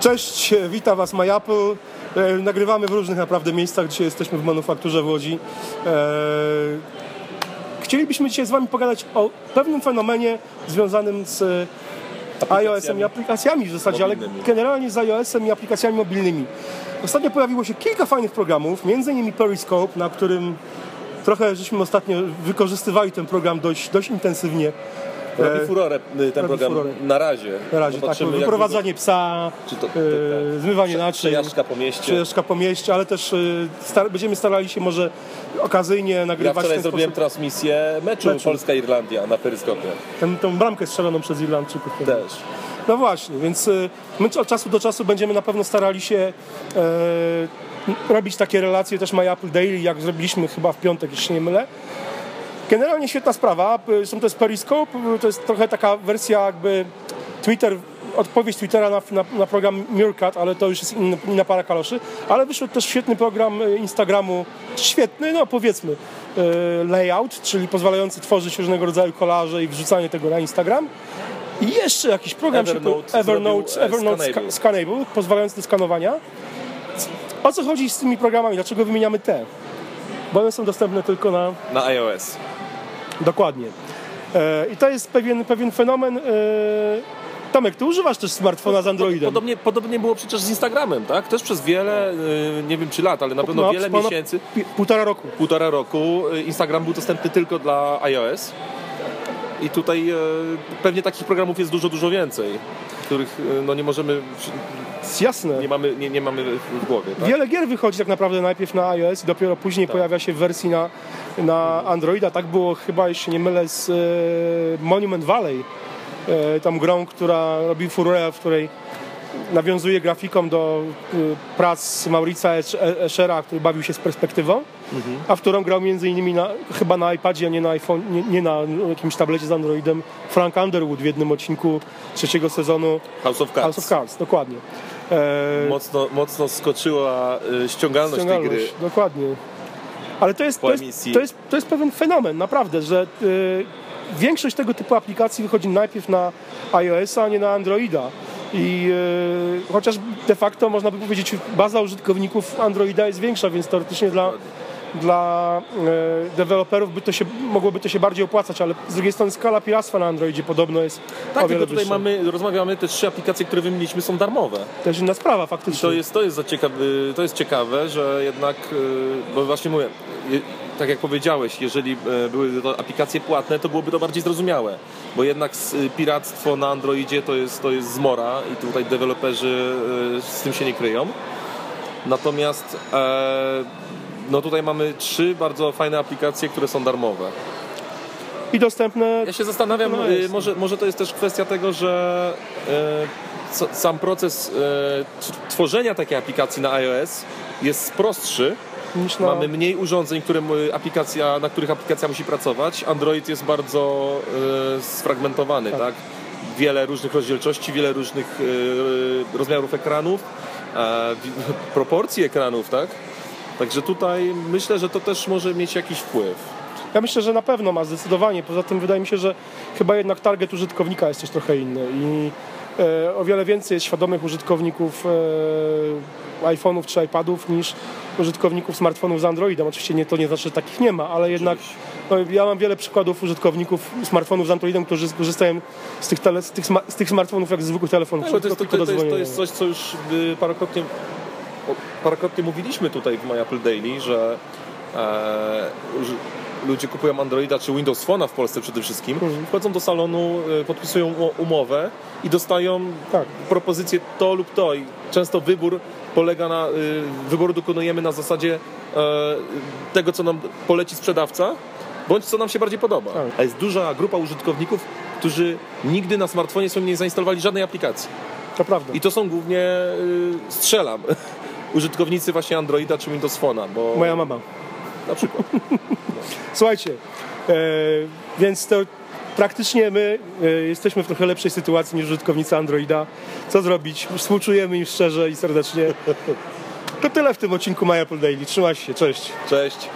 Cześć, witam Was MyApple. Nagrywamy w różnych naprawdę miejscach. Dzisiaj jesteśmy w Manufakturze w Łodzi. Chcielibyśmy dzisiaj z Wami pogadać o pewnym fenomenie związanym z iOS-em i aplikacjami w zasadzie, mobilnymi. Ale generalnie z iOS-em i aplikacjami mobilnymi. Ostatnio pojawiło się kilka fajnych programów, między innymi Periscope, na którym trochę żeśmy ostatnio wykorzystywali ten program dość intensywnie. Robi furorę ten program na razie tak, wyprowadzanie psa, zmywanie naczyń, przejażdżka po mieście, ale też będziemy starali się może okazyjnie nagrywać. Ja wczoraj zrobiłem transmisję meczu Polska-Irlandia na Peryskopie. Tą bramkę strzeloną przez Irlandczyków. Też. No właśnie, więc my od czasu do czasu będziemy na pewno starali się robić takie relacje też My Apple Daily, jak zrobiliśmy chyba w piątek, jeśli nie mylę. Generalnie świetna sprawa, zresztą to jest Periscope, to jest trochę taka wersja jakby Twitter, odpowiedź Twittera na program Meerkat, ale to już jest inna para kaloszy, ale wyszedł też świetny program Instagramu, świetny, no powiedzmy, layout, czyli pozwalający tworzyć różnego rodzaju kolaże i wrzucanie tego na Instagram. I jeszcze jakiś program Evernote Scannable, pozwalający do skanowania. O co chodzi z tymi programami, dlaczego wymieniamy te? Bo one są dostępne tylko na iOS. Dokładnie. I to jest pewien fenomen. Tomek, ty używasz też smartfona z Androidem. Podobnie było przecież z Instagramem, tak? Też przez wiele, nie wiem czy lat, ale na pewno wiele miesięcy. Półtora roku Instagram był dostępny tylko dla iOS. I tutaj pewnie takich programów jest dużo więcej, których nie możemy... Jasne. Nie mamy w głowie. Tak? Wiele gier wychodzi tak naprawdę najpierw na iOS i dopiero później pojawia się w wersji na Androida. Tak było chyba, jeśli nie mylę, z Monument Valley, tą grą, która robi furorę, w której nawiązuje grafiką do prac Maurice'a Eschera, który bawił się z perspektywą, a w którą grał między innymi chyba na iPadzie, a nie na iPhone, nie na jakimś tablecie z Androidem, Frank Underwood w jednym odcinku trzeciego sezonu House of Cards, dokładnie. Mocno skoczyła ściągalność tej gry. Dokładnie. Ale to jest pewien fenomen, naprawdę, że większość tego typu aplikacji wychodzi najpierw na iOS-a, a nie na Androida. I chociaż de facto można by powiedzieć, baza użytkowników Androida jest większa, więc teoretycznie dla deweloperów mogłoby to się bardziej opłacać, ale z drugiej strony skala piractwa na Androidzie podobno jest tak, tylko tutaj rozmawiamy, te 3 aplikacje, które wymieniliśmy, są darmowe. To jest inna sprawa faktycznie. To jest ciekawe, że jednak, bo właśnie mówię, tak jak powiedziałeś, jeżeli były to aplikacje płatne, to byłoby to bardziej zrozumiałe, bo jednak piractwo na Androidzie to jest zmora i tutaj deweloperzy z tym się nie kryją. Natomiast tutaj mamy 3 bardzo fajne aplikacje, które są darmowe. I dostępne... Ja się zastanawiam, może to jest też kwestia tego, że sam proces tworzenia takiej aplikacji na iOS jest prostszy. Mamy mniej urządzeń, na których aplikacja musi pracować. Android jest bardzo sfragmentowany, tak? Wiele różnych rozdzielczości, wiele różnych rozmiarów ekranów, proporcji ekranów, tak? Także tutaj myślę, że to też może mieć jakiś wpływ. Ja myślę, że na pewno ma zdecydowanie. Poza tym wydaje mi się, że chyba jednak target użytkownika jest też trochę inny i o wiele więcej jest świadomych użytkowników iPhone'ów czy iPadów niż użytkowników smartfonów z Androidem. Oczywiście to nie znaczy, że takich nie ma, ale jednak ja mam wiele przykładów użytkowników smartfonów z Androidem, którzy korzystają z tych smartfonów jak z zwykłych telefonów. No, to jest coś, co już parokrotnie mówiliśmy tutaj w My Apple Daily, że ludzie kupują Androida czy Windows Phone'a w Polsce przede wszystkim, wchodzą do salonu, podpisują umowę i dostają propozycję to lub to i często wybór polega wybór dokonujemy na zasadzie tego, co nam poleci sprzedawca, bądź co nam się bardziej podoba. Tak. A jest duża grupa użytkowników, którzy nigdy na smartfonie sobie nie zainstalowali żadnej aplikacji. To prawda. I to są głównie, użytkownicy właśnie Androida czy Windows Phone'a, bo... Moja mama. Na przykład. Słuchajcie, więc to praktycznie my jesteśmy w trochę lepszej sytuacji niż użytkownicy Androida. Co zrobić? Współczujemy im szczerze i serdecznie. To tyle w tym odcinku My Apple Daily. Trzymaj się. Cześć.